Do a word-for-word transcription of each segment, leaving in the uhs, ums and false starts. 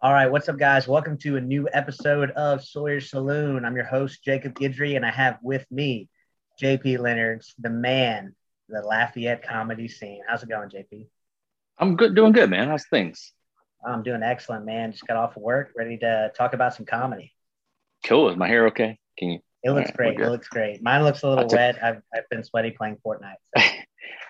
All right, what's up, guys? Welcome to a new episode of Sawyer Saloon. I'm your host, Jacob Guidry, and I have with me J P Leonard, the man, the Lafayette comedy scene. How's it going, J P? I'm good, doing good, man. How's things? I'm doing excellent, man. Just got off of work, ready to talk about some comedy. Cool. Is my hair okay? Can you? It looks right, great. It looks great. Mine looks a little took... wet. I've I've been sweaty playing Fortnite. So.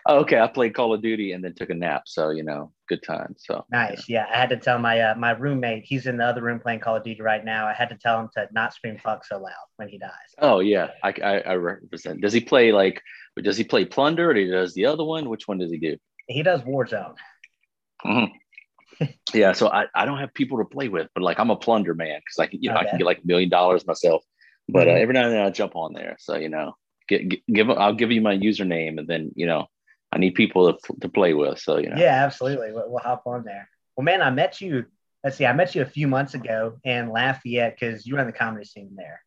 Oh, okay, I played Call of Duty and then took a nap, so you know, good time. So nice, yeah. yeah I had to tell my uh, my roommate, he's in the other room playing Call of Duty right now. I had to tell him to not scream "fuck" so loud when he dies. Oh yeah, I I, I represent. Does he play like? Does he play Plunder or does the other one? Which one does he do? He does Warzone. Mm-hmm. Yeah, so I, I don't have people to play with, but like I'm a Plunder man because I can you know okay. I can get like a million dollars myself, but mm-hmm. uh, every now and then I jump on there. So you know, get, get, give I'll give you my username and then you know. I need people to, to play with, so, you know. Yeah, absolutely. We'll, we'll hop on there. Well, man, I met you, let's see, I met you a few months ago in Lafayette because you were on the comedy scene there.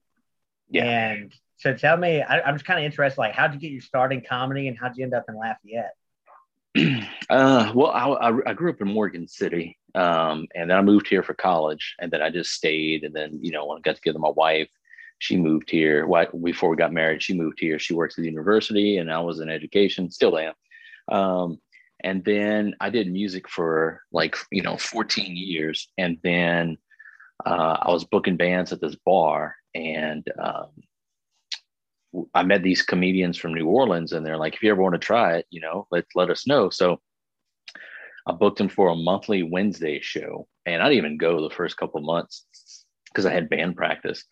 Yeah. And so tell me, I, I'm just kind of interested, like, how'd you get your start in comedy and how'd you end up in Lafayette? uh, well, I, I, I grew up in Morgan City, um, and then I moved here for college, and then I just stayed, and then, you know, when I got together with my wife, she moved here. Why, before we got married, she moved here. She works at the university, and I was in education, still am. Um, and then I did music for like, you know, fourteen years. And then, uh, I was booking bands at this bar and, um, I met these comedians from New Orleans and they're like, if you ever want to try it, you know, let, let us know. So I booked them for a monthly Wednesday show and I didn't even go the first couple of months because I had band practice.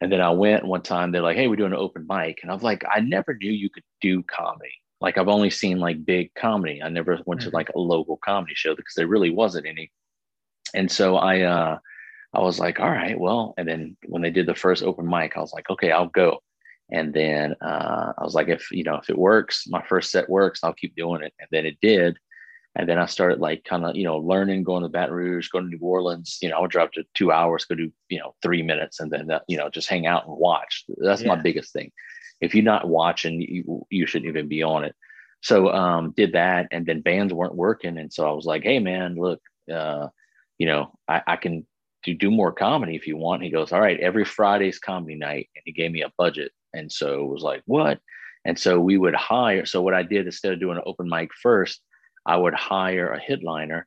And then I went one time, they're like, hey, we're doing an open mic. And I was like, I never knew you could do comedy. Like I've only seen like big comedy. I never went to like a local comedy show because there really wasn't any. And so I, uh, I was like, all right, well, and then when they did the first open mic, I was like, okay, I'll go. And then, uh, I was like, if, you know, if it works, my first set works, I'll keep doing it. And then it did. And then I started like kind of, you know, learning, going to Baton Rouge, going to New Orleans, you know, I would drive to two hours, go do, you know, three minutes and then, uh, you know, just hang out and watch. That's yeah. my biggest thing. If you're not watching, you, you shouldn't even be on it. So um, did that. And then bands weren't working. And so I was like, hey, man, look, uh, you know, I, I can do, do more comedy if you want. And he goes, all right, every Friday's comedy night. And he gave me a budget. And so it was like, what? And so we would hire. So what I did instead of doing an open mic first, I would hire a headliner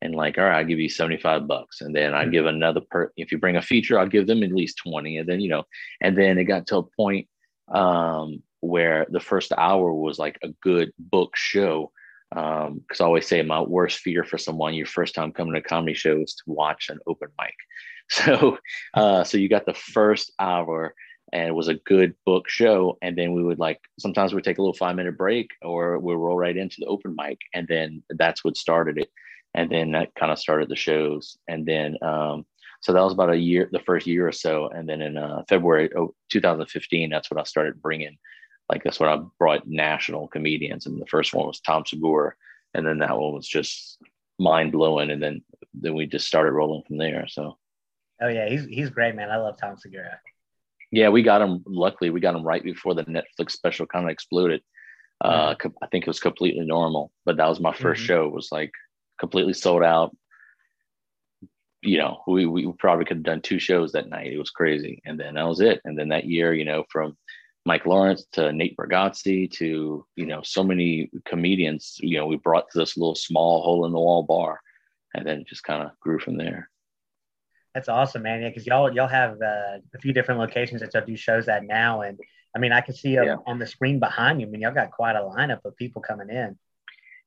and like, all right, I'll give you seventy-five bucks. And then I give another per, if you bring a feature, I'll give them at least twenty. And then, you know, and then it got to a point um where the first hour was like a good book show um because I always say my worst fear for someone your first time coming to a comedy show is to watch an open mic. So uh so you got the first hour and it was a good book show, and then we would like sometimes we'd take a little five minute break or we'd roll right into the open mic, and then that's what started it, and then that kind of started the shows. And then um so that was about a year, the first year or so. And then in uh, February oh, two thousand fifteen, that's when I started bringing, like that's when I brought national comedians. And the first one was Tom Segura. And then that one was just mind blowing. And then then we just started rolling from there. So. Oh, yeah. He's he's great, man. I love Tom Segura. Yeah, we got him. Luckily, we got him right before the Netflix special kind of exploded. Uh, mm-hmm. I think it was Completely Normal. But that was my first mm-hmm. show. It was like completely sold out. You know, we, we probably could have done two shows that night. It was crazy. And then that was it. And then that year, you know, from Mike Lawrence to Nate Bergatze to, you know, so many comedians, you know, we brought to this little small hole in the wall bar and then it just kind of grew from there. That's awesome, man. Yeah. Cause y'all, y'all have uh, a few different locations that y'all do shows at now. And I mean, I can see yeah. on the screen behind you, I mean, y'all got quite a lineup of people coming in.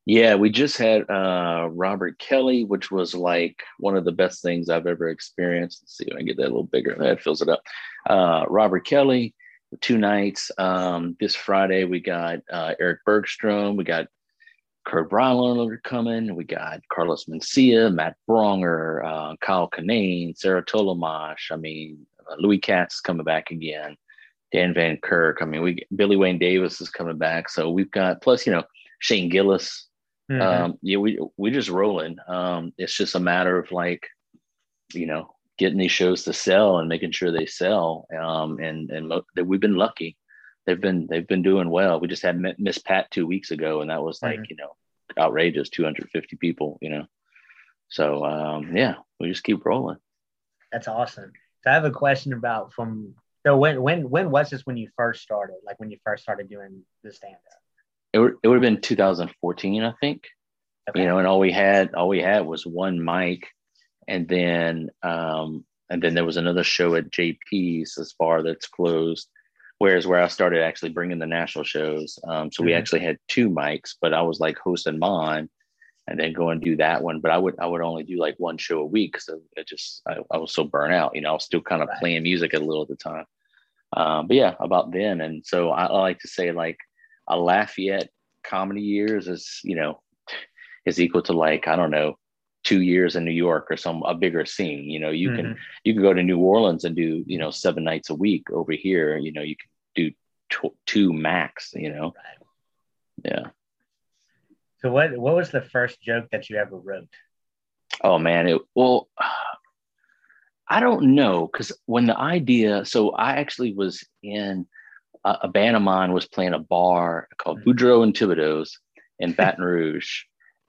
Yeah, we just had uh, Robert Kelly, which was like one of the best things I've ever experienced. Let's see if I can get that a little bigger. That fills it up. Uh, Robert Kelly, two nights. Um, this Friday, we got uh, Eric Bergstrom. We got Kurt Brunel coming. We got Carlos Mencia, Matt Bronger, uh, Kyle Kinane, Sarah Tolomash. I mean, uh, Louis Katz is coming back again. Dan Van Kirk. I mean, we Billy Wayne Davis is coming back. So we've got, plus, you know, Shane Gillis. Mm-hmm. Um, yeah, we, we just rolling. Um, it's just a matter of like, you know, getting these shows to sell and making sure they sell. Um, and, and mo- that we've been lucky. They've been, they've been doing well. We just had Miss Pat two weeks ago and that was like, mm-hmm. you know, outrageous, two hundred fifty people, you know? So, um, yeah, we just keep rolling. That's awesome. So I have a question about from so when when when was this when you first started? Like when you first started doing the stand up? It would it would have been two thousand fourteen, I think. Okay. You know, and all we had all we had was one mic, and then um, and then there was another show at J P's, this bar that's closed. Whereas where I started actually bringing the national shows, um, so mm-hmm. we actually had two mics, but I was like hosting mine, and then go and do that one. But I would I would only do like one show a week, so it just I, I was so burnt out. You know, I was still kind of right. playing music a little at the time. Um, but yeah, about then. And so I, I like to say like a Lafayette comedy years is you know is equal to like I don't know two years in New York or some a bigger scene. You know, you mm-hmm. can you can go to New Orleans and do you know seven nights a week over here. You know, you can do t- two max. You know, right. yeah. So what, what was the first joke that you ever wrote? Oh, man. It, well, I don't know. Because when the idea, so I actually was in, uh, a band of mine was playing a bar called mm-hmm. Boudreaux and Thibodeau's in Baton Rouge.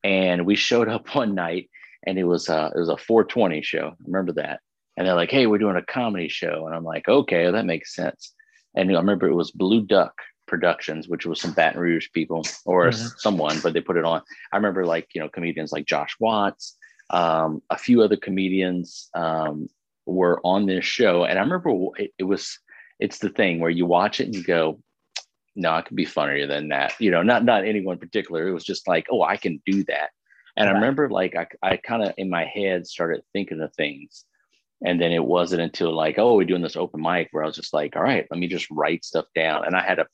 And we showed up one night and it was, uh, it was a four twenty show. I remember that. And they're like, hey, we're doing a comedy show. And I'm like, okay, well, that makes sense. And I remember it was Blue Duck Productions, which was some Baton Rouge people or mm-hmm. someone, but they put it on. I remember like, you know, comedians like Josh Watts, um, a few other comedians um, were on this show. And I remember it, it was, it's the thing where you watch it and you go, no, it could be funnier than that. You know, not, not anyone in particular. It was just like, oh, I can do that. And right. I remember like, I, I kind of in my head started thinking of things. And then it wasn't until like, oh, we're doing this open mic where I was just like, all right, let me just write stuff down. And I had a,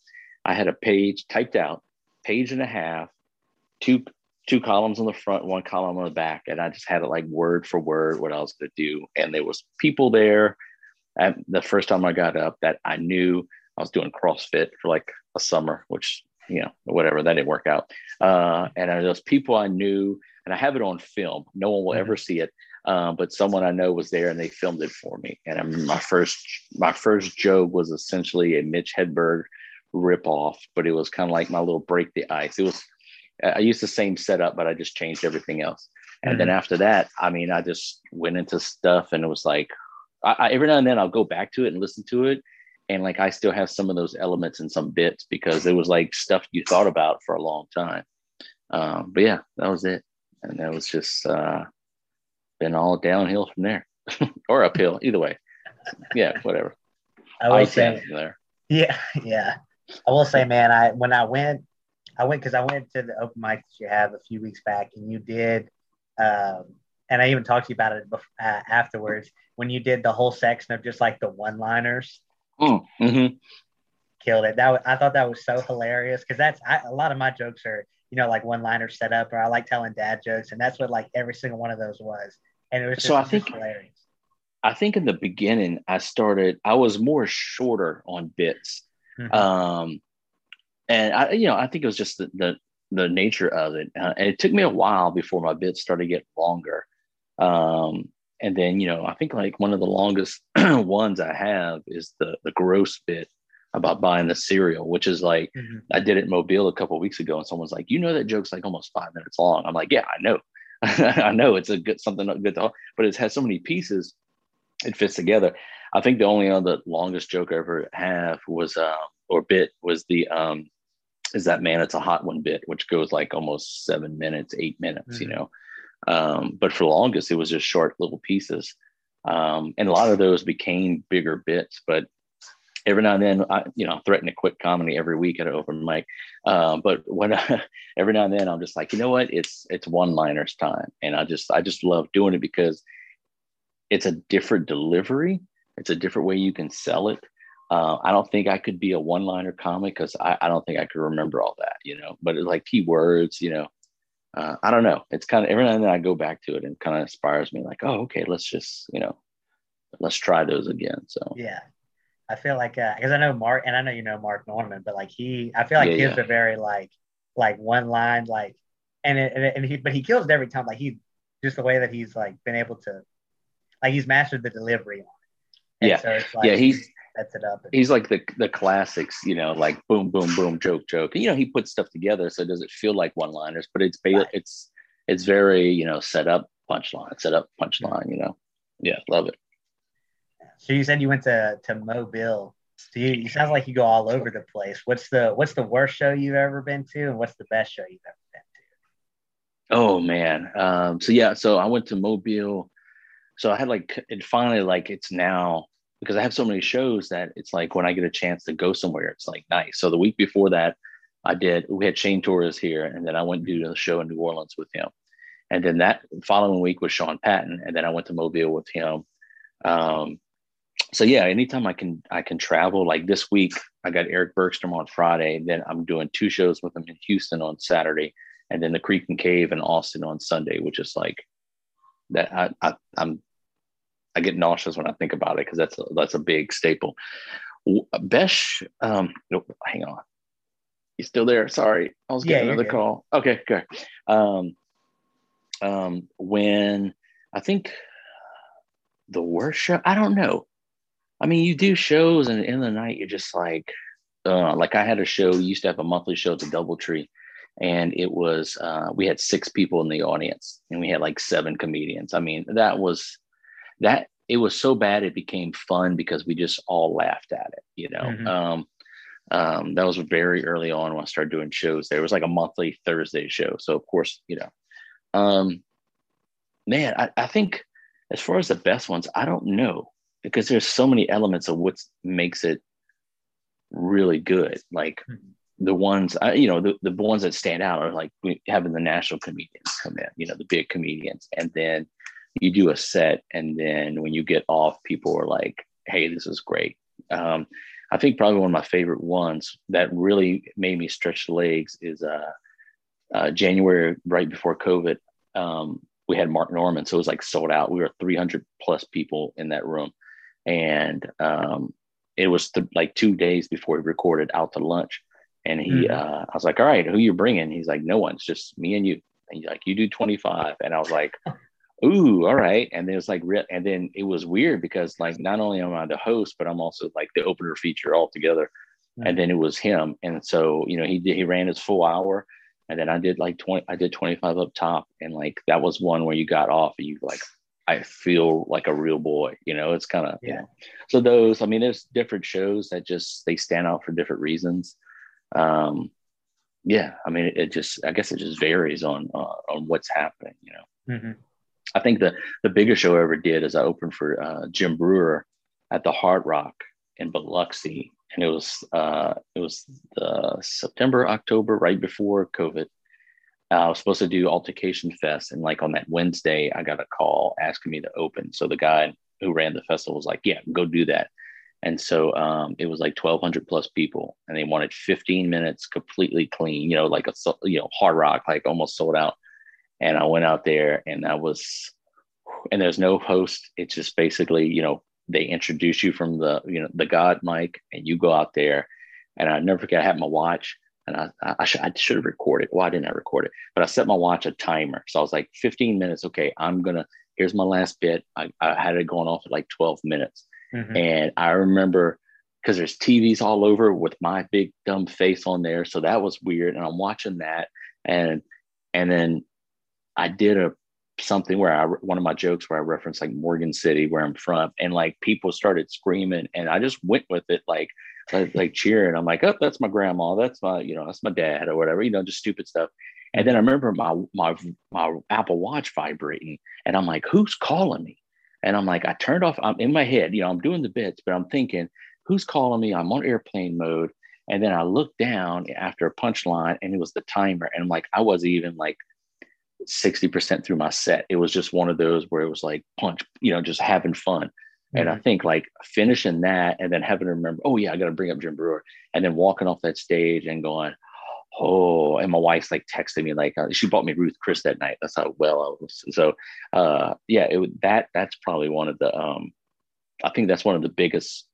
I had a page typed out, page and a half, two two columns on the front, one column on the back, and I just had it like word for word what I was going to do. And there was people there. At the first time I got up, that I knew I was doing CrossFit for like a summer, which you know whatever that didn't work out. Uh, and there was people I knew, and I have it on film. No one will mm-hmm. ever see it, uh, but someone I know was there, and they filmed it for me. And I remember my first my first joke was essentially a Mitch Hedberg rip off, but it was kind of like my little break the ice. It was I used the same setup, but I just changed everything else. And mm-hmm. then after that, I mean, I just went into stuff, and it was like I, I, every now and then I'll go back to it and listen to it, and like I still have some of those elements and some bits because it was like stuff you thought about for a long time. Um, but yeah, that was it, and that was just uh, been all downhill from there, or uphill either way. Yeah, whatever. I was saying there. Yeah, yeah. I will say, man, I when I went, I went because I went to the open mic that you have a few weeks back, and you did, um, and I even talked to you about it before, uh, afterwards when you did the whole section of just like the one-liners. Mm, mm-hmm. Killed it. That was, I thought that was so hilarious because that's I, a lot of my jokes are you know like one-liners set up, or I like telling dad jokes, and that's what like every single one of those was, and it was just, so I think, just hilarious. I think in the beginning I started. I was more shorter on bits. Mm-hmm. Um, and I, you know, I think it was just the, the, the nature of it. Uh, and it took me a while before my bits started to get longer. Um, and then, you know, I think like one of the longest ones I have is the, the gross bit about buying the cereal, which is like, mm-hmm. I did it in Mobile a couple of weeks ago and someone's like, you know, that joke's like almost five minutes long. I'm like, yeah, I know. I know it's a good, something good to, but it has so many pieces. It fits together. I think the only other longest joke I ever have was, um, or bit was the, um, is that man, it's a hot one bit, which goes like almost seven minutes, eight minutes, mm-hmm. you know? Um, but for the longest, it was just short little pieces. Um, and a lot of those became bigger bits, but every now and then, I, you know, I threaten to quit comedy every week at an open mic. Um, but when I, every now and then I'm just like, you know what, it's, it's one-liners time. And I just, I just love doing it because it's a different delivery. It's a different way you can sell it. Uh, I don't think I could be a one-liner comic because I, I don't think I could remember all that, you know, but it's like keywords, you know, uh, I don't know. It's kind of every now and then I go back to it and kind of inspires me like, oh, okay, let's just, you know, let's try those again. So, yeah, I feel like, uh, because I know Mark and I know, you know, Mark Norman, but like he, I feel like yeah, he's yeah. a very like, like one line, like, and, it, and, it, and he, but he kills it every time. Like he, just the way that he's like been able to, like he's mastered the delivery on it. And yeah. So it's like, yeah. He's, sets it up. He's like the the classics, you know, like boom, boom, boom, joke, joke. You know, he puts stuff together, so it doesn't feel like one-liners, but it's ba- right. it's it's very, you know, set up punchline, set up punchline, you know. Yeah, love it. So you said you went to, to Mobile. So you, it sounds like you go all over the place. What's the what's the worst show you've ever been to, and what's the best show you've ever been to? Oh man, um, so yeah, so I went to Mobile. So I had like, and finally, like it's now because I have so many shows that it's like when I get a chance to go somewhere, it's like nice. So the week before that, I did. We had Shane Torres here, and then I went to do the show in New Orleans with him, and then that following week was Sean Patton, and then I went to Mobile with him. Um, So yeah, anytime I can, I can travel. Like this week, I got Eric Bergstrom on Friday. Then I'm doing two shows with him in Houston on Saturday, and then the Creek and Cave in Austin on Sunday, which is like that. I, I I'm I get nauseous when I think about it because that's a, that's a big staple. Besh, um, nope, hang on, you still there? Sorry, I was getting yeah, another call. Okay, good. Um, um, when I think the worst show, I don't know. I mean, you do shows, and at the end of the night, you're just like, uh, like I had a show. We used to have a monthly show at the Double Tree, and it was uh, we had six people in the audience, and we had like seven comedians. I mean, that was that. It was so bad it became fun because we just all laughed at it. You know, mm-hmm. um, um, that was very early on when I started doing shows. There was like a monthly Thursday show, so of course, you know, um, man, I, I think as far as the best ones, I don't know. Because there's so many elements of what makes it really good. Like mm-hmm. the ones, I, you know, the, the ones that stand out are like having the national comedians come in, you know, the big comedians. And then you do a set. And then when you get off, people are like, hey, this is great. Um, I think probably one of my favorite ones that really made me stretch legs is uh, uh, January, right before COVID. Um, we had Mark Norman. So it was like sold out. We were three hundred plus people in that room. And um, it was th- like two days before he recorded Out to Lunch. And he, mm-hmm. uh, I was like, all right, who you bringing? He's like, no one, it's just me and you. And he's like, you do twenty-five. And I was like, ooh, all right. And then it was like, re- and then it was weird because like, not only am I the host, but I'm also like the opener feature altogether. Mm-hmm. And then it was him. And so, you know, he did, he ran his full hour. And then I did like twenty, I did twenty-five up top. And like, that was one where you got off and you like, I feel like a real boy, you know, it's kind of, yeah. You know. So those, I mean, there's different shows that just, they stand out for different reasons. Um, yeah. I mean, it, it just, I guess it just varies on, uh, on what's happening, you know. Mm-hmm. I think the, the biggest show I ever did is I opened for uh, Jim Brewer at the Hard Rock in Biloxi. And it was, uh, it was the September, October, right before COVID. Uh, I was supposed to do Altercation Fest, and like on that Wednesday, I got a call asking me to open. So the guy who ran the festival was like, "Yeah, go do that." And so um, it was like twelve hundred plus people, and they wanted fifteen minutes completely clean, you know, like a you know Hard Rock, like almost sold out. And I went out there, and I was, and there's no host. It's just basically, you know, they introduce you from the you know the God mic, and you go out there. And I never forget, I had my watch. And I, I, sh- I should have recorded. Why didn't I record it? But I set my watch a timer. So I was like fifteen minutes. Okay, I'm going to, here's my last bit. I, I had it going off at like twelve minutes. Mm-hmm. And I remember, because there's T Vs all over with my big dumb face on there. So that was weird. And I'm watching that. And and then I did a something where I, one of my jokes where I referenced like Morgan City, where I'm from. And like people started screaming. And I just went with it like, Like, like cheering. I'm like, oh, that's my grandma. That's my, you know, that's my dad or whatever, you know, just stupid stuff. And then I remember my, my, my Apple Watch vibrating, and I'm like, who's calling me? And I'm like, I turned off, I'm in my head, you know, I'm doing the bits, but I'm thinking, who's calling me? I'm on airplane mode. And then I looked down after a punchline, and it was the timer. And I'm like, I wasn't even like sixty percent through my set. It was just one of those where it was like punch, you know, just having fun. And I think like finishing that, and then having to remember, oh yeah, I got to bring up Jim Brewer, and then walking off that stage and going, oh, and my wife's like texting me, like uh, she bought me Ruth Chris that night. That's how well I was. So uh, yeah, it, that that's probably one of the, um, I think that's one of the biggest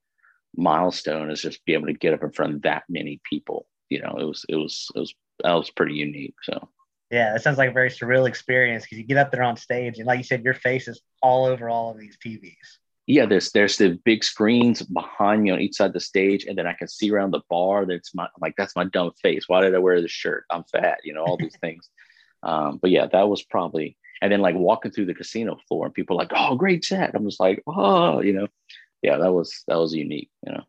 milestone is just being able to get up in front of that many people. You know, it was, it was, it was, that was pretty unique. So. Yeah, that sounds like a very surreal experience because you get up there on stage and like you said, your face is all over all of these T Vs. Yeah, there's there's the big screens behind me on each side of the stage, and then I can see around the bar. That's my like that's my dumb face. Why did I wear this shirt? I'm fat, you know, all these things. Um, but yeah, that was probably And then like walking through the casino floor and people like, oh, great chat. I'm just like, oh, you know, yeah, that was, that was unique, you know?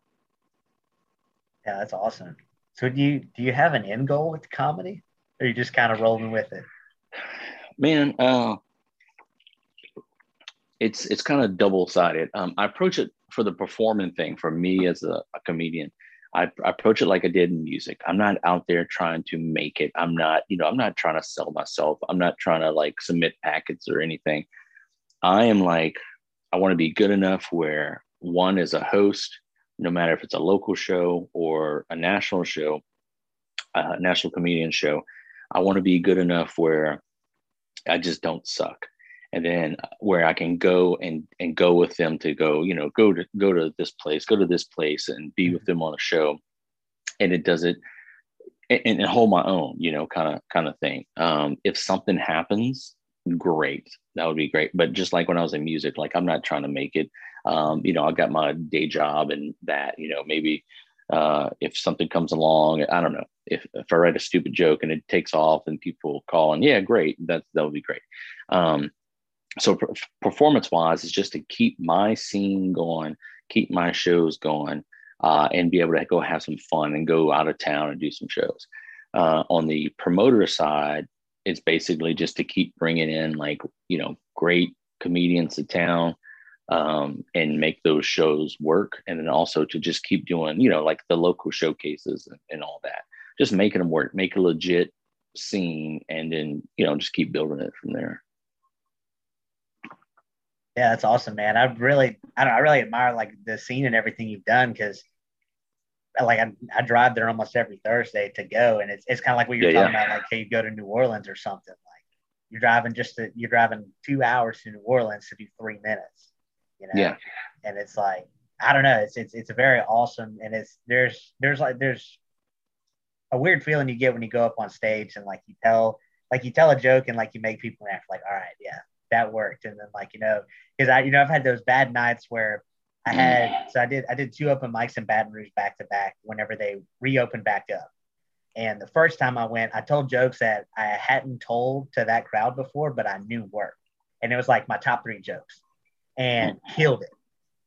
Yeah, that's awesome. So do you, do you have an end goal with comedy, or are you just kind of rolling with it? Man, uh, it's, it's kind of double-sided. Um, I approach it for the performing thing for me as a, a comedian. I, I approach it like I did in music. I'm not out there trying to make it. I'm not, you know, I'm not trying to sell myself. I'm not trying to like submit packets or anything. I am like, I want to be good enough where one is a host, no matter if it's a local show or a national show, a national comedian show. I want to be good enough where I just don't suck. And then where I can go and, and go with them to go, you know, go to go to this place, go to this place and be with them on a show. And it does it and, and hold my own, you know, kind of kind of thing. Um, if something happens, great. That would be great. But just like when I was in music, like I'm not trying to make it. Um, you know, I got my day job and that, you know, maybe uh, if something comes along, I don't know, if, if I write a stupid joke and it takes off and people call and yeah, great. That's, that would be great. Um, So performance wise, is just to keep my scene going, keep my shows going, uh, and be able to go have some fun and go out of town and do some shows. Uh, on the promoter side, it's basically just to keep bringing in like, you know, great comedians to town um, and make those shows work. And then also to just keep doing, you know, like the local showcases and, and all that, just making them work, make a legit scene and then, you know, just keep building it from there. Yeah, that's awesome, man. I really, I, don't, I really admire like the scene and everything you've done, because like I, I drive there almost every Thursday to go, and it's it's kind of like what you're yeah, talking yeah. about, like hey, you go to New Orleans or something. Like you're driving just to, you're driving two hours to New Orleans to do three minutes, you know. Yeah. And it's like I don't know, it's it's it's a very awesome, and it's there's there's like there's a weird feeling you get when you go up on stage and like you tell like you tell a joke and like you make people laugh, like all right, yeah. That worked. And then like, you know, because I, you know, I've had those bad nights where I had, so I did, I did two open mics in Baton Rouge back to back whenever they reopened back up. And the first time I went, I told jokes that I hadn't told to that crowd before, but I knew worked. And it was like my top three jokes and killed it.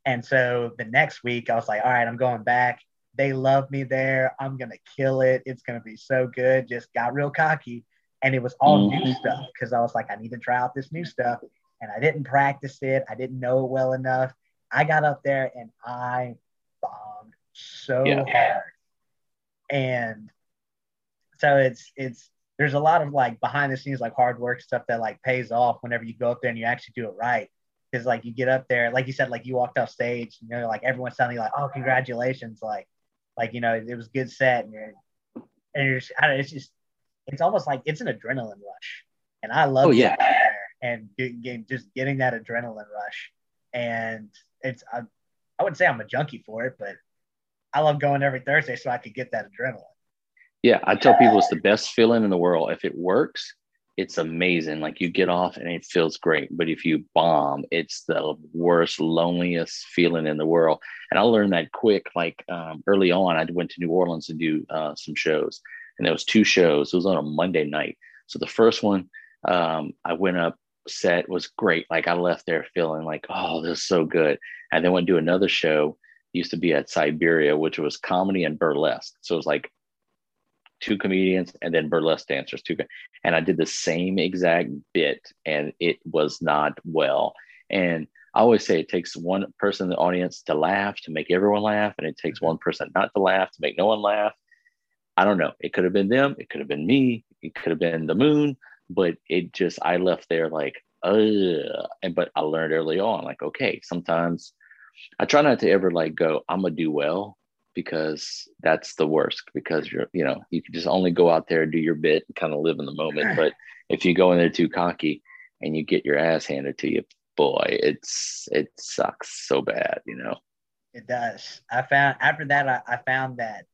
And so the next week I was like, all right, I'm going back. They love me there. I'm going to kill it. It's going to be so good. Just got real cocky. And it was all mm-hmm. new stuff, because I was like, I need to try out this new stuff. And I didn't practice it. I didn't know it well enough. I got up there and I bombed so yeah. hard. And so it's, it's, there's a lot of like behind the scenes, like hard work stuff that like pays off whenever you go up there and you actually do it right. Cause like you get up there, like you said, like you walked off stage, you know, like everyone's suddenly like, oh, congratulations. Like, like, you know, it, it was a good set. And you're, and you're just, I don't know, it's just, it's almost like it's an adrenaline rush, and I love oh, yeah. there and getting, just getting that adrenaline rush. And it's, I, I wouldn't say I'm a junkie for it, but I love going every Thursday so I could get that adrenaline. Yeah. I tell people it's the best feeling in the world. If it works, it's amazing. Like you get off and it feels great, but if you bomb, it's the worst, loneliest feeling in the world. And I learned that quick. Like um, early on, I went to New Orleans to do uh, some shows. And there was two shows. It was on a Monday night. So the first one, um, I went up, set was great. Like I left there feeling like, oh, this is so good. And then went to another show, used to be at Siberia, which was comedy and burlesque. So it was like two comedians and then burlesque dancers. Two, and I did the same exact bit, and it was not well. And I always say it takes one person in the audience to laugh, to make everyone laugh. And it takes one person not to laugh, to make no one laugh. I don't know. It could have been them. It could have been me. It could have been the moon, but it just, I left there like, uh, and, but I learned early on, like, okay, sometimes I try not to ever like go, I'm going to do well, because that's the worst, because you're, you know, you can just only go out there and do your bit and kind of live in the moment. But if you go in there too cocky and you get your ass handed to you, boy, it's, it sucks so bad, you know? It does. I found after that, I, I found that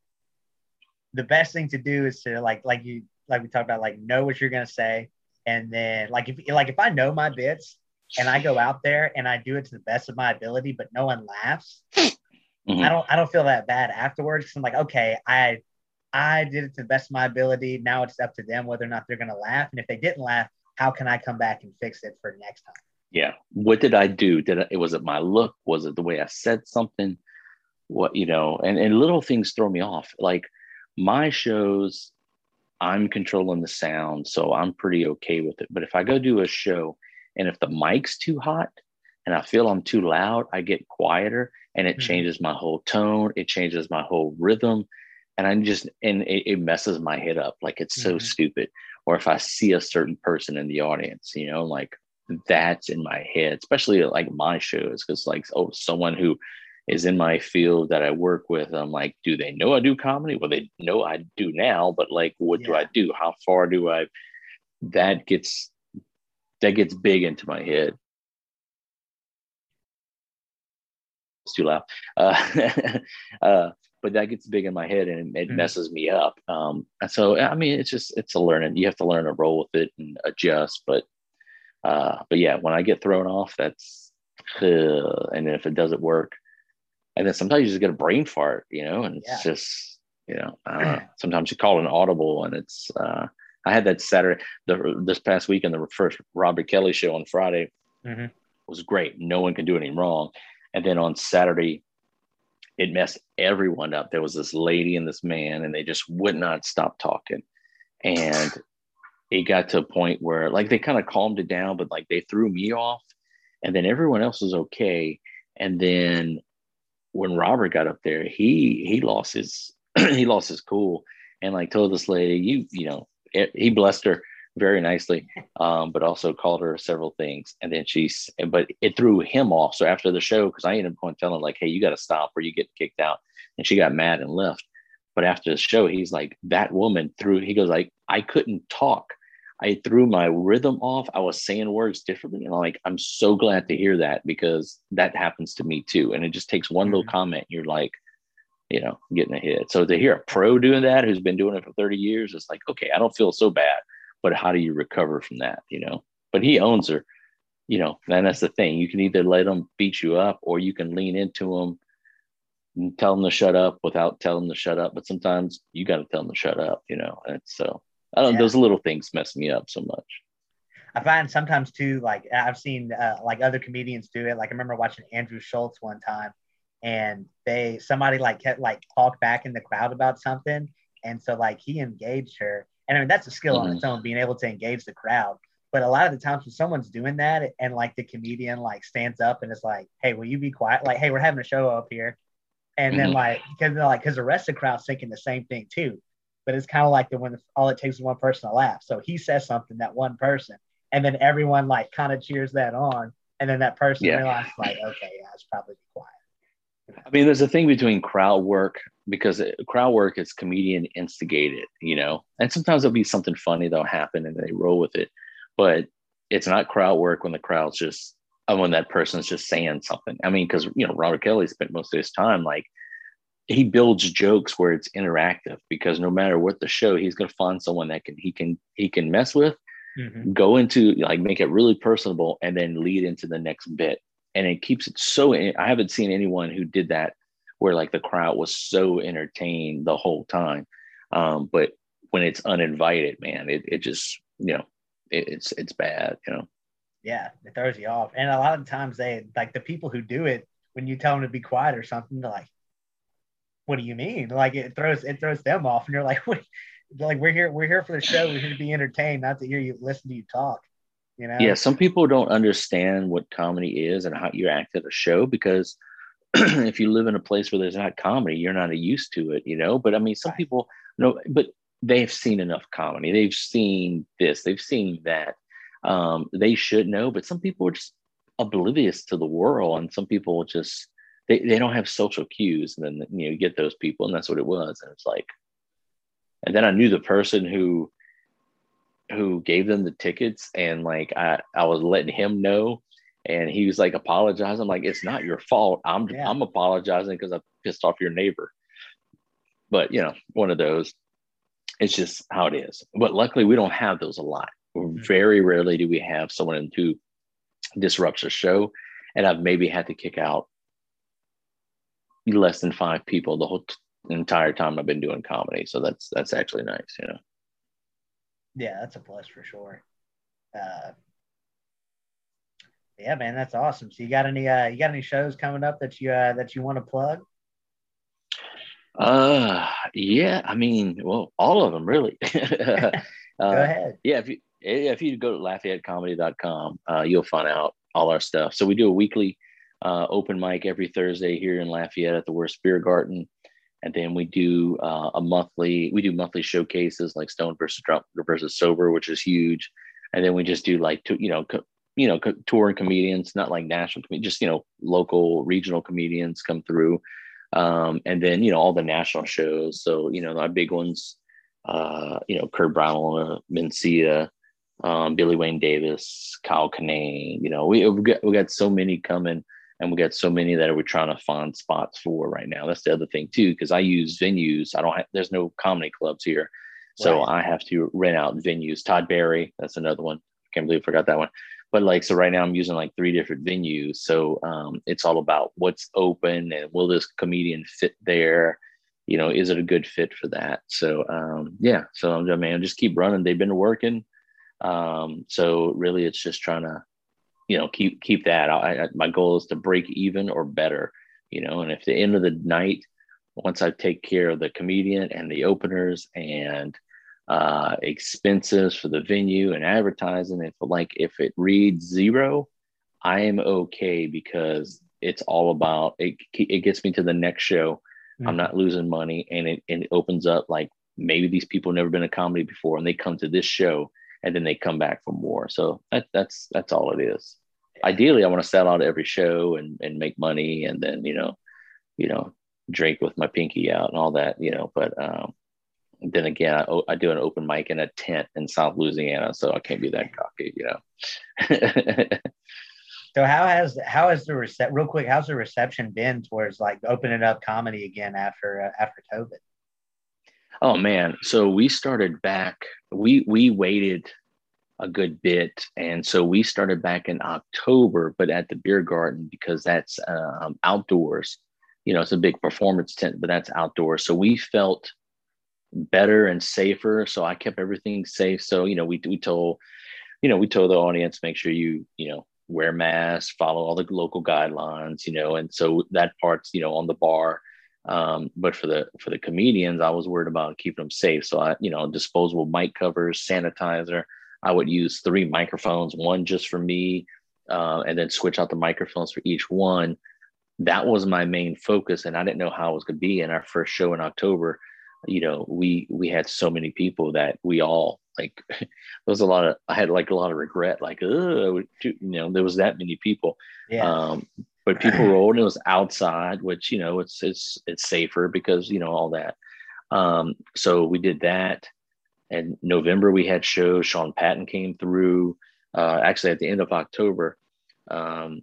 the best thing to do is to like, like you, like we talked about, like know what you're going to say. And then like, if like, if I know my bits and I go out there and I do it to the best of my ability, but no one laughs, mm-hmm. I don't, I don't feel that bad afterwards. 'Cause I'm like, okay, I, I did it to the best of my ability. Now it's up to them whether or not they're going to laugh. And if they didn't laugh, how can I come back and fix it for next time? Yeah. What did I do? Did I, it was it my look? Was it the way I said something? What, you know, and, and little things throw me off. Like my shows, I'm controlling the sound, so I'm pretty okay with it. But if I go do a show and if the mic's too hot and I feel I'm too loud, I get quieter and it mm-hmm. changes my whole tone. It changes my whole rhythm. And I just, and it, it messes my head up. Like it's mm-hmm. so stupid. Or if I see a certain person in the audience, you know, like that's in my head, especially like my shows. Cause like, oh, someone who is in my field that I work with, I'm like, do they know I do comedy? Well, they know I do now, but like, what yeah. do I do? How far do I, that gets, that gets big into my head. It's too loud. Uh, uh, but that gets big in my head and it mm-hmm. messes me up. Um, and so, I mean, it's just, it's a learning, you have to learn to roll with it and adjust. But, uh, but yeah, when I get thrown off, that's, uh, and then if it doesn't work, and then sometimes you just get a brain fart, you know, and it's yeah. just, you know, uh, sometimes you call an audible and it's, uh, I had that Saturday, the, this past weekend, the first Robert Kelly show on Friday mm-hmm. was great. No one can do anything wrong. And then on Saturday, it messed everyone up. There was this lady and this man, and they just would not stop talking. And it got to a point where like they kind of calmed it down, but like they threw me off and then everyone else was okay. And then when Robert got up there, he, he lost his, he lost his cool and like told this lady, you, you know, it, he blessed her very nicely, um, but also called her several things. And then she's, but it threw him off. So after the show, cause I ended up going and telling her like, hey, you got to stop or you get kicked out. And she got mad and left. But after the show, he's like, that woman threw, he goes like, I couldn't talk. I threw my rhythm off. I was saying words differently. And I'm like, I'm so glad to hear that because that happens to me too. And it just takes one mm-hmm. little comment. You're like, you know, getting a hit. So to hear a pro doing that, who's been doing it for thirty years, it's like, okay, I don't feel so bad. But how do you recover from that, you know? But he owns her, you know, and that's the thing. You can either let them beat you up or you can lean into them and tell them to shut up without telling them to shut up. But sometimes you got to tell them to shut up, you know? And so I don't know, yeah. those little things mess me up so much. I find sometimes too, like I've seen uh, like other comedians do it. Like I remember watching Andrew Schultz one time and they, somebody like kept like talk back in the crowd about something. And so like he engaged her. And I mean, that's a skill mm-hmm. on its own, being able to engage the crowd. But a lot of the times when someone's doing that and like the comedian like stands up and it's like, hey, will you be quiet? Like, hey, we're having a show up here. And mm-hmm. then like, because like, the rest of the crowd's thinking the same thing too. But it's kind of like the one, all it takes is one person to laugh. So he says something, that one person, and then everyone like kind of cheers that on. And then that person yeah. realizes like, okay, yeah, it's probably quiet. I mean, there's a thing between crowd work, because crowd work is comedian instigated, you know, and sometimes there'll be something funny that'll happen and they roll with it. But it's not crowd work when the crowd's just, when that person's just saying something. I mean, because, you know, Robert Kelly spent most of his time, like he builds jokes where it's interactive, because no matter what the show, he's going to find someone that can, he can, he can mess with, mm-hmm. go into like, make it really personable and then lead into the next bit. And it keeps it so, I haven't seen anyone who did that where like the crowd was so entertained the whole time. Um, but when it's uninvited, man, it it just, you know, it, it's, it's bad, you know? Yeah. It throws you off. And a lot of the times they, like the people who do it, when you tell them to be quiet or something, they're like, what do you mean? Like it throws, it throws them off. And you're like, what? Like, we're here, we're here for the show. We're here to be entertained, not to hear you, listen to you talk. You know? Yeah, some people don't understand what comedy is and how you act at a show, because if you live in a place where there's not comedy, you're not used to it, you know. But I mean, some people know, but they've seen enough comedy. They've seen this. They've seen that. Um, they should know. But some people are just oblivious to the world, and some people just they, they don't have social cues. And then you know, you get those people, and that's what it was. And it's like, and then I knew the person who. who gave them the tickets, and like I, I was letting him know, and he was like apologizing. I'm like, it's not your fault. I'm yeah. I'm apologizing because I pissed off your neighbor. But you know, one of those. It's just how it is. But luckily, we don't have those a lot. Mm-hmm. Very rarely do we have someone who disrupts a show, and I've maybe had to kick out less than five people the whole t- entire time I've been doing comedy. So that's that's actually nice, you know. Yeah, that's a plus for sure. uh, yeah, man, that's awesome. So you got any uh, you got any shows coming up that you uh, that you want to plug? Uh, yeah, I mean, well, all of them really. uh, Go ahead. Yeah, if you if you go to Lafayette Comedy dot com, uh, you'll find out all our stuff. So we do a weekly uh, open mic every Thursday here in Lafayette at the Worst Beer Garden, and then we do uh, a monthly. We do monthly showcases like Stone versus Drunk versus Sober, which is huge, and then we just do like two, you know. Co- you know, touring comedians, not like national, just, you know, local, regional comedians come through. Um, and then, you know, all the national shows. So, you know, our big ones, uh, you know, Kurt Brunel, Mencia, um, Billy Wayne Davis, Kyle Kinane, you know, we we got, we got so many coming, and we got so many that we're trying to find spots for right now. That's the other thing too, because I use venues. I don't have, there's no comedy clubs here. So right. I have to rent out venues. Todd Barry, that's another one. Can't believe I forgot that one. But like, so right now I'm using like three different venues. So um, it's all about what's open and will this comedian fit there? You know, is it a good fit for that? So um, yeah, so I'm just, man, just keep running. They've been working. Um, so really it's just trying to, you know, keep, keep that. I, I, my goal is to break even or better, you know, and if the end of the night, once I take care of the comedian and the openers and uh expenses for the venue and advertising, if like if it reads zero, I am okay, because it's all about it it gets me to the next show. Mm-hmm. I'm not losing money, and it, and it opens up like maybe these people never been to comedy before and they come to this show and then they come back for more. So that that's that's all it is. Yeah. Ideally I want to sell out every show and and make money, and then you know you know drink with my pinky out and all that, you know but um then again, I, I do an open mic in a tent in South Louisiana, so I can't be that cocky, you know. So how has how has the rece- real quick? How's the reception been towards like opening up comedy again after uh, after COVID? Oh man, so we started back. We we waited a good bit, and so we started back in October, but at the Beer Garden, because that's um, outdoors. You know, it's a big performance tent, but that's outdoors. So we felt better and safer, so I kept everything safe. So you know we we told you know we told the audience, make sure you you know wear masks, follow all the local guidelines, you know and so that part's you know on the bar, um but for the for the comedians, I was worried about keeping them safe. So I you know disposable mic covers, sanitizer. I would use three microphones, one just for me, uh and then switch out the microphones for each one. That was my main focus, and I didn't know how it was going to be. In our first show in October, you know, we, we had so many people that we all like, there was a lot of, I had like a lot of regret, like, oh, you know, there was that many people, yeah. um, but people rolled, and it was outside, which, you know, it's, it's, it's safer because, you know, all that. Um, so we did that. And November we had shows. Sean Patton came through, uh, actually at the end of October. um,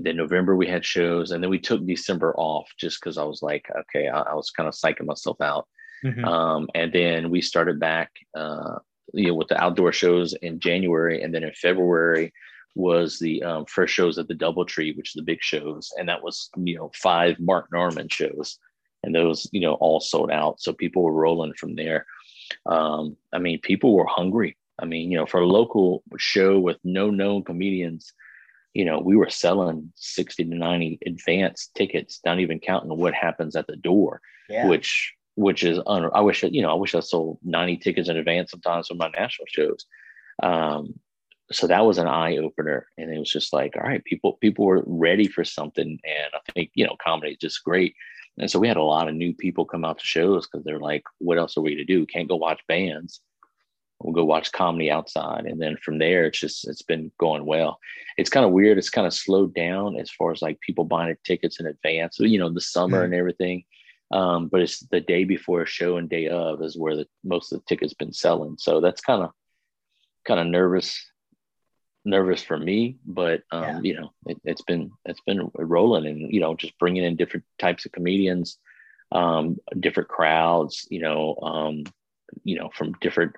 Then November we had shows, and then we took December off just because I was like, okay, I, I was kind of psyching myself out. Mm-hmm. Um, and then we started back, uh, you know, with the outdoor shows in January, and then in February was the um, first shows at the Double Tree, which is the big shows, and that was you know five Mark Norman shows, and those you know all sold out. So people were rolling from there. Um, I mean, people were hungry. I mean, you know, for a local show with no known comedians, you know, we were selling sixty to ninety advance tickets, not even counting what happens at the door, yeah. which, which is, un- I wish, you know, I wish I sold ninety tickets in advance sometimes for my national shows. Um, so that was an eye opener. And it was just like, all right, people, people were ready for something. And I think, you know, comedy is just great. And so we had a lot of new people come out to shows because they're like, what else are we to do? Can't go watch bands. We'll go watch comedy outside. And then from there, it's just, it's been going well. It's kind of weird. It's kind of slowed down as far as like people buying tickets in advance, so, you know, the summer mm-hmm. and everything. Um, but it's the day before a show and day of is where the most of the tickets been selling. So that's kind of, kind of nervous, nervous for me, but um, yeah. you know, it, it's been, it's been rolling, and, you know, just bringing in different types of comedians, um, different crowds, you know, um, you know, from different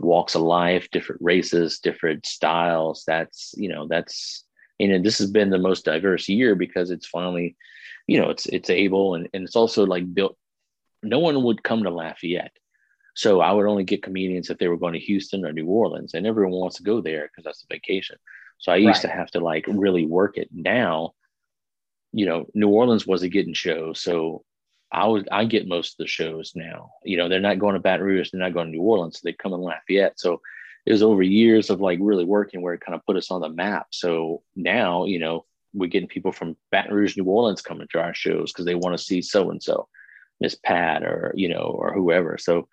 walks of life, different races, different styles. That's, you know, that's, you know, this has been the most diverse year because it's finally, you know, it's, it's able. And, and it's also like built, no one would come to Lafayette. So I would only get comedians if they were going to Houston or New Orleans, and everyone wants to go there because that's a vacation. So I used right. to have to like really work it. Now, you know, New Orleans was a getting show. So I would, I get most of the shows now, you know, they're not going to Baton Rouge. They're not going to New Orleans. So they come in Lafayette. So it was over years of like really working where it kind of put us on the map. So now, you know, we're getting people from Baton Rouge, New Orleans coming to our shows because they want to see so-and-so, Miss Pat or, you know, or whoever. So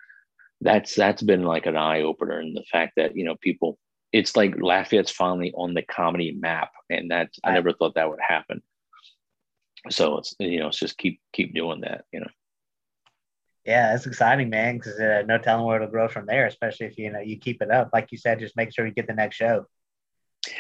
that's, that's been like an eye opener. And the fact that, you know, people, it's like Lafayette's finally on the comedy map. And that's, I never thought that would happen. So it's, you know, it's just keep, keep doing that, you know? Yeah, that's exciting, man. Cause uh, no telling where it'll grow from there, especially if, you know, you keep it up. Like you said, just make sure you get the next show.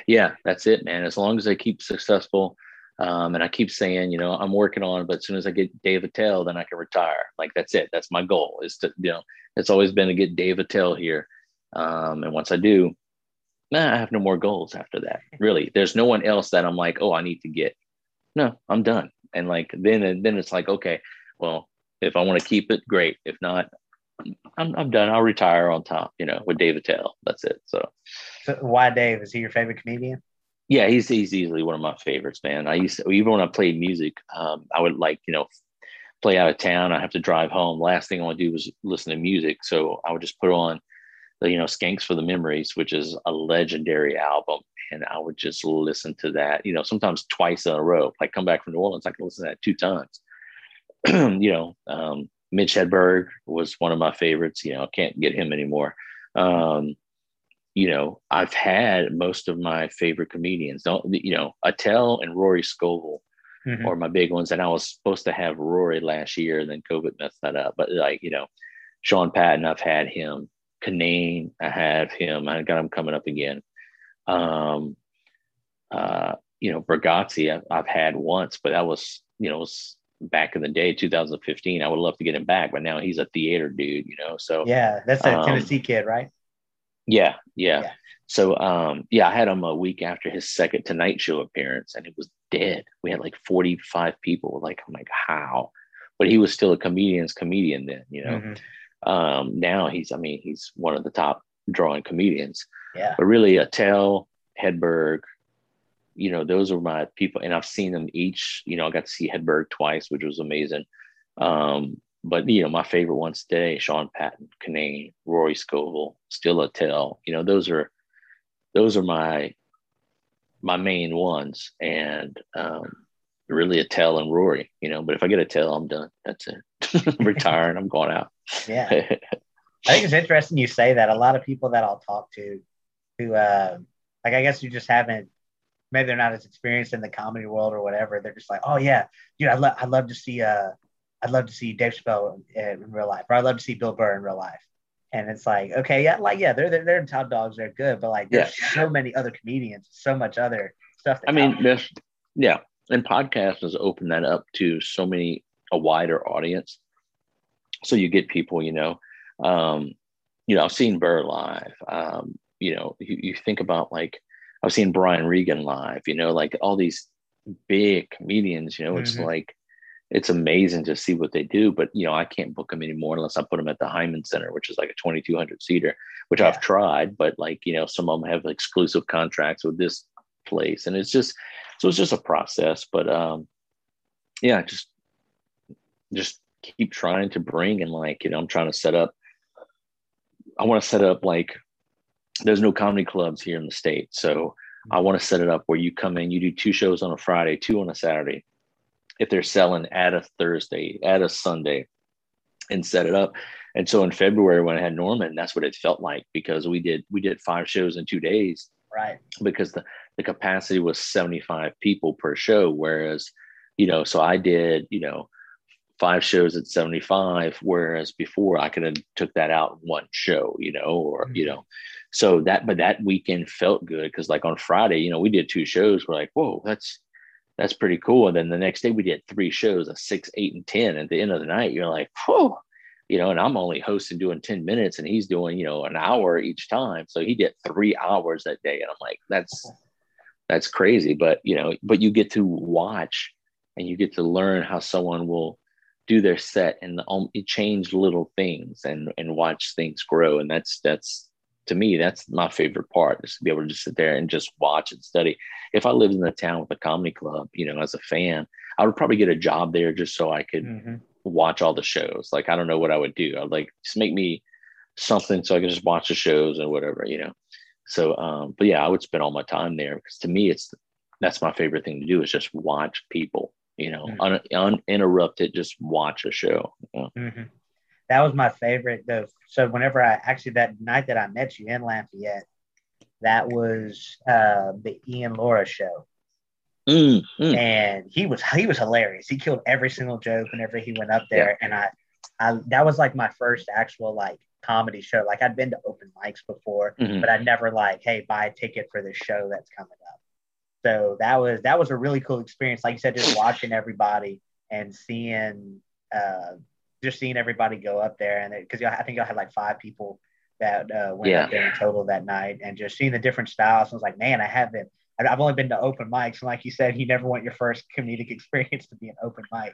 Yeah, that's it, man. As long as I keep successful. Um, and I keep saying, you know, I'm working on it, but as soon as I get Dave Attell, then I can retire. Like, that's it. That's my goal is to, you know, it's always been to get Dave Attell here. Um, and once I do, nah, I have no more goals after that. Really, there's no one else that I'm like, oh, I need to get. No, I'm done. And like, then, and then it's like, okay, well, if I want to keep it, great. If not, I'm, I'm done. I'll retire on top, you know, with Dave Attell. That's it. So. So why Dave? Is he your favorite comedian? Yeah, he's, he's easily one of my favorites, man. I used to, even when I played music, um, I would like, you know, play out of town. I have to drive home. Last thing I want to do was listen to music. So I would just put on the, you know, Skanks for the Memories, which is a legendary album. And I would just listen to that, you know, sometimes twice in a row. Like come back from New Orleans, I can listen to that two times. You know, um, Mitch Hedberg was one of my favorites. You know, I can't get him anymore. Um, you know, I've had most of my favorite comedians. Don't you know, Attell and Rory Scovel mm-hmm. are my big ones. And I was supposed to have Rory last year, and then COVID messed that up. But like, you know, Sean Patton, I've had him. Kinane, I have him. I got him coming up again. Um, uh, you know, Bergatze, I've, I've had once, but that was, you know, was back in the day, two thousand fifteen. I would love to get him back, but now he's a theater dude, you know. So yeah, that's a um, Tennessee kid, right? Yeah, yeah, yeah. So, um, yeah, I had him a week after his second Tonight Show appearance, and it was dead. We had like forty-five people. Like, I'm like, how? But he was still a comedian's comedian then, you know. Mm-hmm. Um, now he's, I mean, he's one of the top drawing comedians. Yeah. But really, Attell, Hedberg, you know, those are my people, and I've seen them each. You know, I got to see Hedberg twice, which was amazing. Um, But, you know, my favorite ones today, Sean Patton, Kinane, Rory Scovel, still Attell, you know, those are, those are my, my main ones. And um, really Attell and Rory, you know, but if I get Attell, I'm done. That's it. I'm retiring. I'm going out. Yeah. I think it's interesting you say that. A lot of people that I'll talk to who, uh, like, I guess you just haven't, maybe they're not as experienced in the comedy world or whatever. They're just like, oh yeah, dude, I'd, lo- I'd love to see, uh, I'd love to see Dave Chappelle in, in real life, or I'd love to see Bill Burr in real life. And it's like, okay, yeah, like, yeah, they're, they're, they're top dogs. They're good. But like, there's yeah. so many other comedians, so much other stuff. That I mean, there's, yeah. And podcasts has opened that up to so many, a wider audience. So you get people, you know, um, you know, I've seen Burr live, um, you know, you, you think about like, I've seen Brian Regan live, you know, like all these big comedians, you know, it's mm-hmm. like, it's amazing to see what they do, but you know, I can't book them anymore unless I put them at the Hyman Center, which is like a twenty-two hundred seater, which yeah. I've tried, but like, you know, some of them have exclusive contracts with this place. And it's just, so it's just a process, but um, yeah, just, just keep trying to bring and like, you know, I'm trying to set up, I want to set up like, there's no comedy clubs here in the state. So I want to set it up where you come in, you do two shows on a Friday, two on a Saturday. If they're selling at a Thursday, at a Sunday, and set it up. And so in February when I had Norman, that's what it felt like, because we did we did five shows in two days. Right. Because the, the capacity was seventy-five people per show. Whereas, you know, so I did, you know, five shows at seventy-five, whereas before I could have took that out one show, you know, or, mm-hmm. you know, so that, but that weekend felt good. Cause like on Friday, you know, we did two shows. We're like, whoa, that's, that's pretty cool. And then the next day we did three shows, a six, eight, and ten. At the end of the night, you're like, whoa, you know, and I'm only hosting doing ten minutes and he's doing, you know, an hour each time. So he did three hours that day. And I'm like, that's, that's crazy. But, you know, but you get to watch and you get to learn how someone will do their set and um, change little things and and watch things grow. And that's that's to me, that's my favorite part, is to be able to just sit there and just watch and study. If I lived in the town with a comedy club, you know, as a fan, I would probably get a job there just so I could mm-hmm. watch all the shows. Like, I don't know what I would do. I'd like, just make me something so I could just watch the shows or whatever, you know? So, um, but yeah, I would spend all my time there, because to me, it's, that's my favorite thing to do, is just watch people, you know, mm-hmm. un, uninterrupted, just watch a show. You know? Mm-hmm. That was my favorite though. So whenever I actually, that night that I met you in Lafayette, that was uh, the Ian Laura show. Mm, mm. And he was, he was hilarious. He killed every single joke whenever he went up there. Yeah. And I, I, that was like my first actual like comedy show. Like, I'd been to open mics before, mm-hmm. but I'd never like, hey, buy a ticket for this show that's coming up. So that was, that was a really cool experience. Like you said, just watching everybody and seeing, uh, just seeing everybody go up there. And it, cause y'all, I think y'all had like five people that uh, went yeah. up there in total that night, and just seeing the different styles. I was like, man, I haven't, I've only been to open mics. And like you said, you never want your first comedic experience to be an open mic.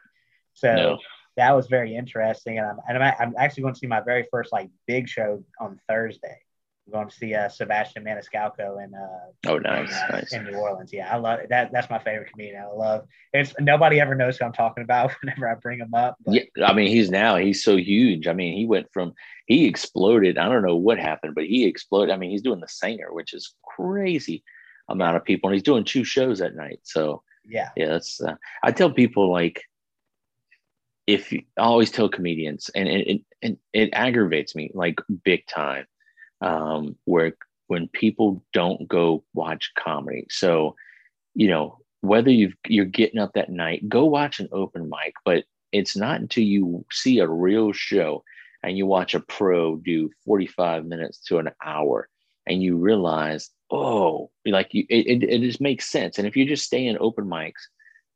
So no. that was very interesting. And I'm, and I'm, I'm actually going to see my very first like big show on Thursday. I'm going to see uh, Sebastian Maniscalco in, uh, oh, nice, in, uh, nice. in New Orleans. Yeah, I love it. That, that's my favorite comedian. I love it's Nobody ever knows who I'm talking about whenever I bring him up. But. Yeah, I mean, he's now, he's so huge. I mean, he went from, he exploded. I don't know what happened, but he exploded. I mean, he's doing The Singer, which is crazy amount of people, and he's doing two shows at night. So yeah, yeah, that's uh, I tell people, like, if you, I always tell comedians, and it and it aggravates me like big time, um, where when people don't go watch comedy. So, you know, whether you've, you're getting up that night, go watch an open mic, but it's not until you see a real show and you watch a pro do forty-five minutes to an hour, and you realize, oh, like you, it, it, it just makes sense. And if you just stay in open mics,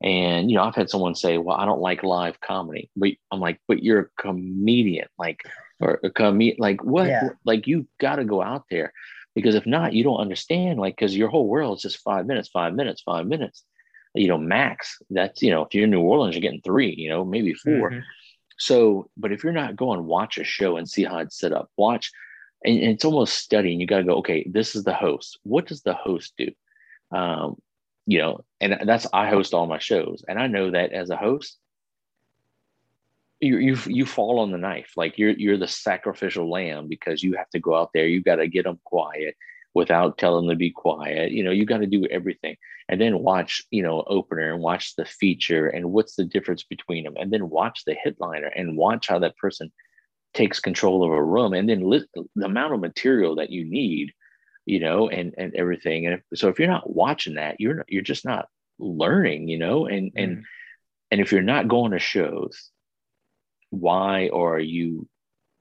and, you know, I've had someone say, well, I don't like live comedy, but I'm like, but you're a comedian, like, or a comedian, like what? Yeah. Like, you got to go out there, because if not, you don't understand, like, because your whole world is just five minutes, five minutes, five minutes, you know, max. That's, you know, if you're in New Orleans, you're getting three, you know, maybe four. Mm-hmm. So, but if you're not going, watch a show and see how it's set up, watch. And it's almost studying. You got to go, okay, this is the host. What does the host do? Um, you know, and that's, I host all my shows. And I know that as a host, you you you fall on the knife. Like, you're, you're the sacrificial lamb, because you have to go out there. You got to get them quiet without telling them to be quiet. You know, you got to do everything. And then watch, you know, opener, and watch the feature, and what's the difference between them. And then watch the headliner, and watch how that person takes control of a room, and then list the amount of material that you need, you know, and, and everything. And if, so if you're not watching that, you're not, you're just not learning, you know, and, mm-hmm. and, and if you're not going to shows, why are you,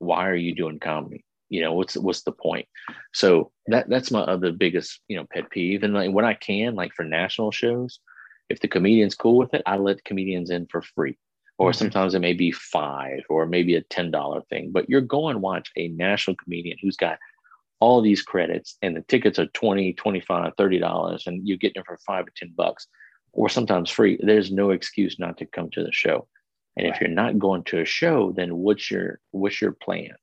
why are you doing comedy? You know, what's, what's the point? So that, that's my other biggest, you know, pet peeve. And like, when I can, like, for national shows, if the comedian's cool with it, I let comedians in for free. Or sometimes it may be five, or maybe a ten dollar thing, but you're going to watch a national comedian who's got all these credits, and the tickets are twenty, twenty-five, thirty dollars, and you get them for five or ten bucks, or sometimes free. There's no excuse not to come to the show. And right. if you're not going to a show, then what's your, what's your plan?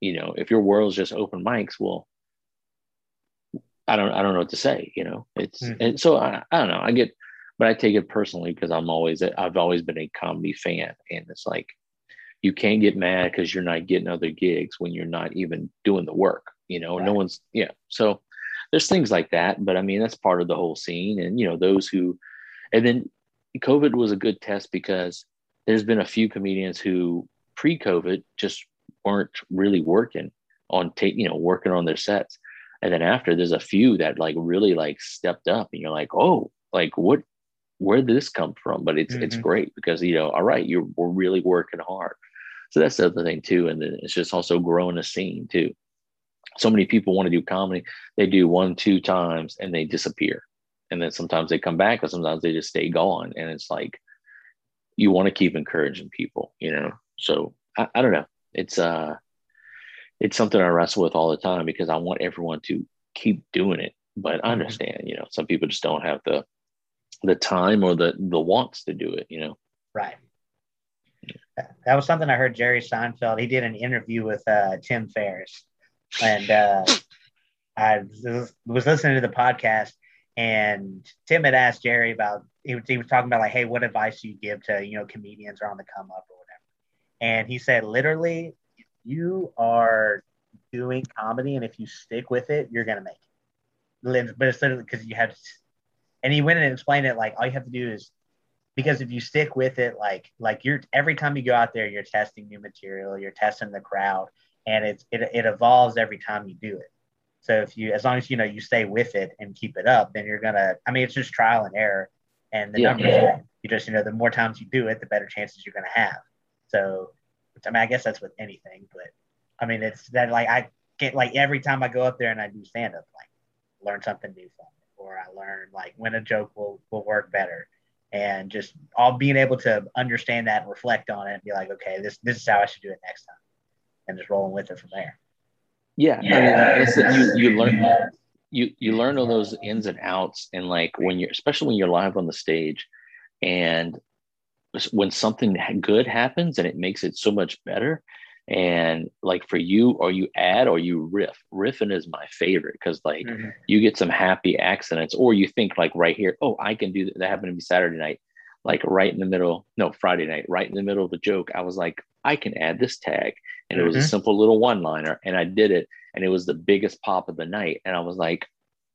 You know, if your world's just open mics, well, I don't, I don't know what to say, you know, it's, mm-hmm. and so I, I don't know. I get, But I take it personally, because I'm always, I've always been a comedy fan, and it's like, you can't get mad because you're not getting other gigs when you're not even doing the work, you know, right. no one's, yeah. So there's things like that, but I mean, that's part of the whole scene. And, you know, those who, and then COVID was a good test, because there's been a few comedians who pre-COVID just weren't really working on take, you know, working on their sets. And then after, there's a few that like really like stepped up, and you're like, oh, like what, where did this come from? But it's, mm-hmm. it's great, because, you know, all right, you're, we're really working hard. So that's the other thing too. And then it's just also growing a scene too. So many people want to do comedy. They do one, two times, and they disappear. And then sometimes they come back, or sometimes they just stay gone. And it's like, you want to keep encouraging people, you know? So I, I don't know. It's, uh, it's something I wrestle with all the time, because I want everyone to keep doing it, but I understand, mm-hmm. you know, some people just don't have the, the time or the the wants to do it, you know. Right. That was something I heard Jerry Seinfeld. He did an interview with uh, Tim Ferriss, and uh, I was listening to the podcast, and Tim had asked Jerry about, he was, he was talking about like, hey, what advice do you give to, you know, comedians or on the come up or whatever? And he said, literally, if you are doing comedy and if you stick with it, you're going to make it. But it's literally because you have to, and he went in and explained it like all you have to do is, because if you stick with it, like like you're every time you go out there, you're testing new material, you're testing the crowd, and it's it, it evolves every time you do it. So if you, as long as you know you stay with it and keep it up, then you're gonna. I mean, it's just trial and error, and the yeah, numbers. Yeah. You just you know the more times you do it, the better chances you're gonna have. So, I mean, I guess that's with anything, but I mean, it's that like I get like every time I go up there and I do stand up, like learn something new from it, or I learn like when a joke will will work better. And just all being able to understand that and reflect on it and be like, okay, this this is how I should do it next time, and just rolling with it from there. Yeah, yeah. I mean, I guess that you you learn you you learn all those ins and outs, and like when you're especially when you're live on the stage, and when something good happens and it makes it so much better. And like for you, or you add or you riff. Riffing is my favorite because like mm-hmm. you get some happy accidents, or you think like right here, oh, I can do that. That happened to me Saturday night, like right in the middle, no, Friday night, right in the middle of the joke. I was like, I can add this tag. And mm-hmm. it was a simple little one-liner, and I did it. And it was the biggest pop of the night. And I was like,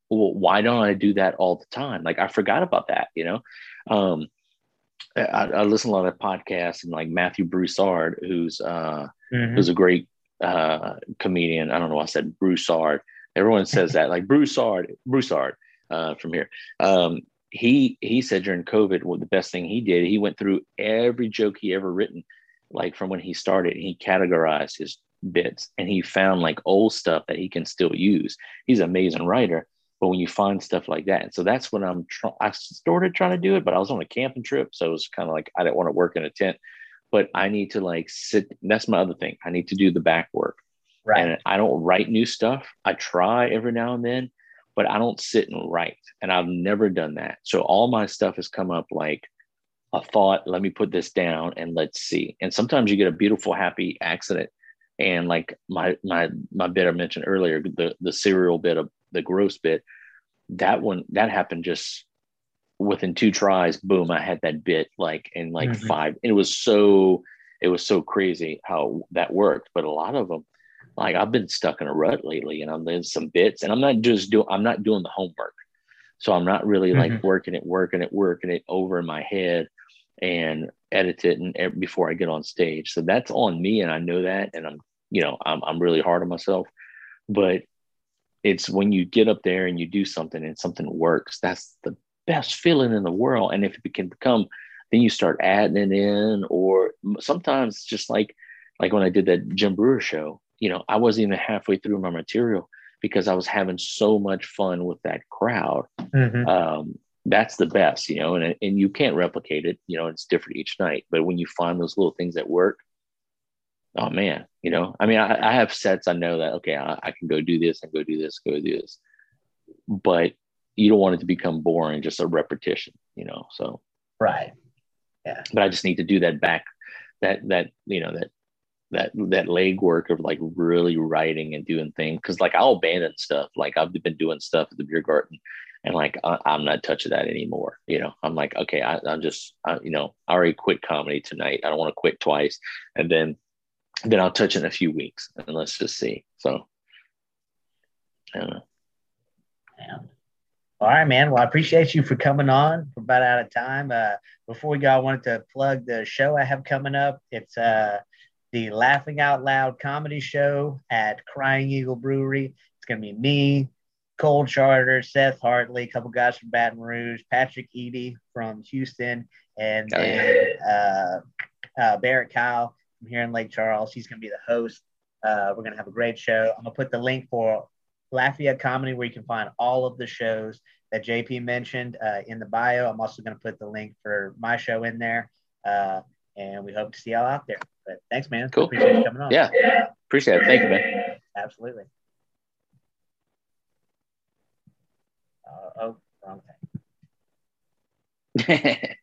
well, why don't I do that all the time? Like I forgot about that, you know? Um, I, I listen to a lot of podcasts, and like Matthew Broussard, who's uh, mm-hmm. who's a great uh, comedian. I don't know why I said Broussard. Everyone says that, like Broussard, Broussard uh, from here. Um, he he said during COVID, well, the best thing he did, he went through every joke he ever written, like from when he started, and he categorized his bits, and he found like old stuff that he can still use. He's an amazing writer. But when you find stuff like that, and so that's when I'm trying, I started trying to do it, but I was on a camping trip. So it was kind of like, I didn't want to work in a tent, but I need to like sit. That's my other thing. I need to do the back work. Right. And I don't write new stuff. I try every now and then, but I don't sit and write. And I've never done that. So all my stuff has come up like a thought, let me put this down and let's see. And sometimes you get a beautiful, happy accident. And like my, my, my bit I mentioned earlier, the, the cereal bit of, the gross bit, that one that happened just within two tries, boom, I had that bit like in like mm-hmm. five, and it was so it was so crazy how that worked. But a lot of them, like I've been stuck in a rut lately, and I'm doing some bits, and I'm not just doing I'm not doing the homework, so I'm not really mm-hmm. like working it working it working it over in my head and edit it and, and before I get on stage. So that's on me, and I know that, and I'm you know I'm, I'm really hard on myself, but it's when you get up there and you do something and something works, that's the best feeling in the world. And if it can become, then you start adding it in, or sometimes just like, like when I did that Jim Brewer show, you know, I wasn't even halfway through my material because I was having so much fun with that crowd. Mm-hmm. Um, that's the best, you know, and, and you can't replicate it, you know, it's different each night, but when you find those little things that work, oh man, you know, I mean, I, I have sets. I know that, okay, I, I can go do this and go do this, go do this, but you don't want it to become boring, just a repetition, you know? So, right. Yeah. But I just need to do that back, that, that, you know, that, that, that leg work of like really writing and doing things. Cause like I'll abandon stuff. Like I've been doing stuff at the beer garden, and like, I, I'm not touching that anymore. You know, I'm like, okay, I, I'm just, I, you know, I already quit comedy tonight. I don't want to quit twice. And then, Then I'll touch in a few weeks, and let's just see. So, I don't know. Yeah. All right, man. Well, I appreciate you for coming on. We're about out of time. Uh, before we go, I wanted to plug the show I have coming up. It's uh, the Laughing Out Loud Comedy Show at Crying Eagle Brewery. It's going to be me, Cole Charter, Seth Hartley, a couple guys from Baton Rouge, Patrick Eady from Houston, and oh, then yeah. uh, uh, Barrett Kyle. Here in Lake Charles. He's going to be the host. Uh, we're going to have a great show. I'm going to put the link for Lafayette Comedy, where you can find all of the shows that J P mentioned uh, in the bio. I'm also going to put the link for my show in there. Uh, and we hope to see y'all out there. But thanks, man. Cool. Appreciate you coming on. Yeah. yeah. Appreciate it. Thank you, man. Absolutely. Uh, oh, wrong thing.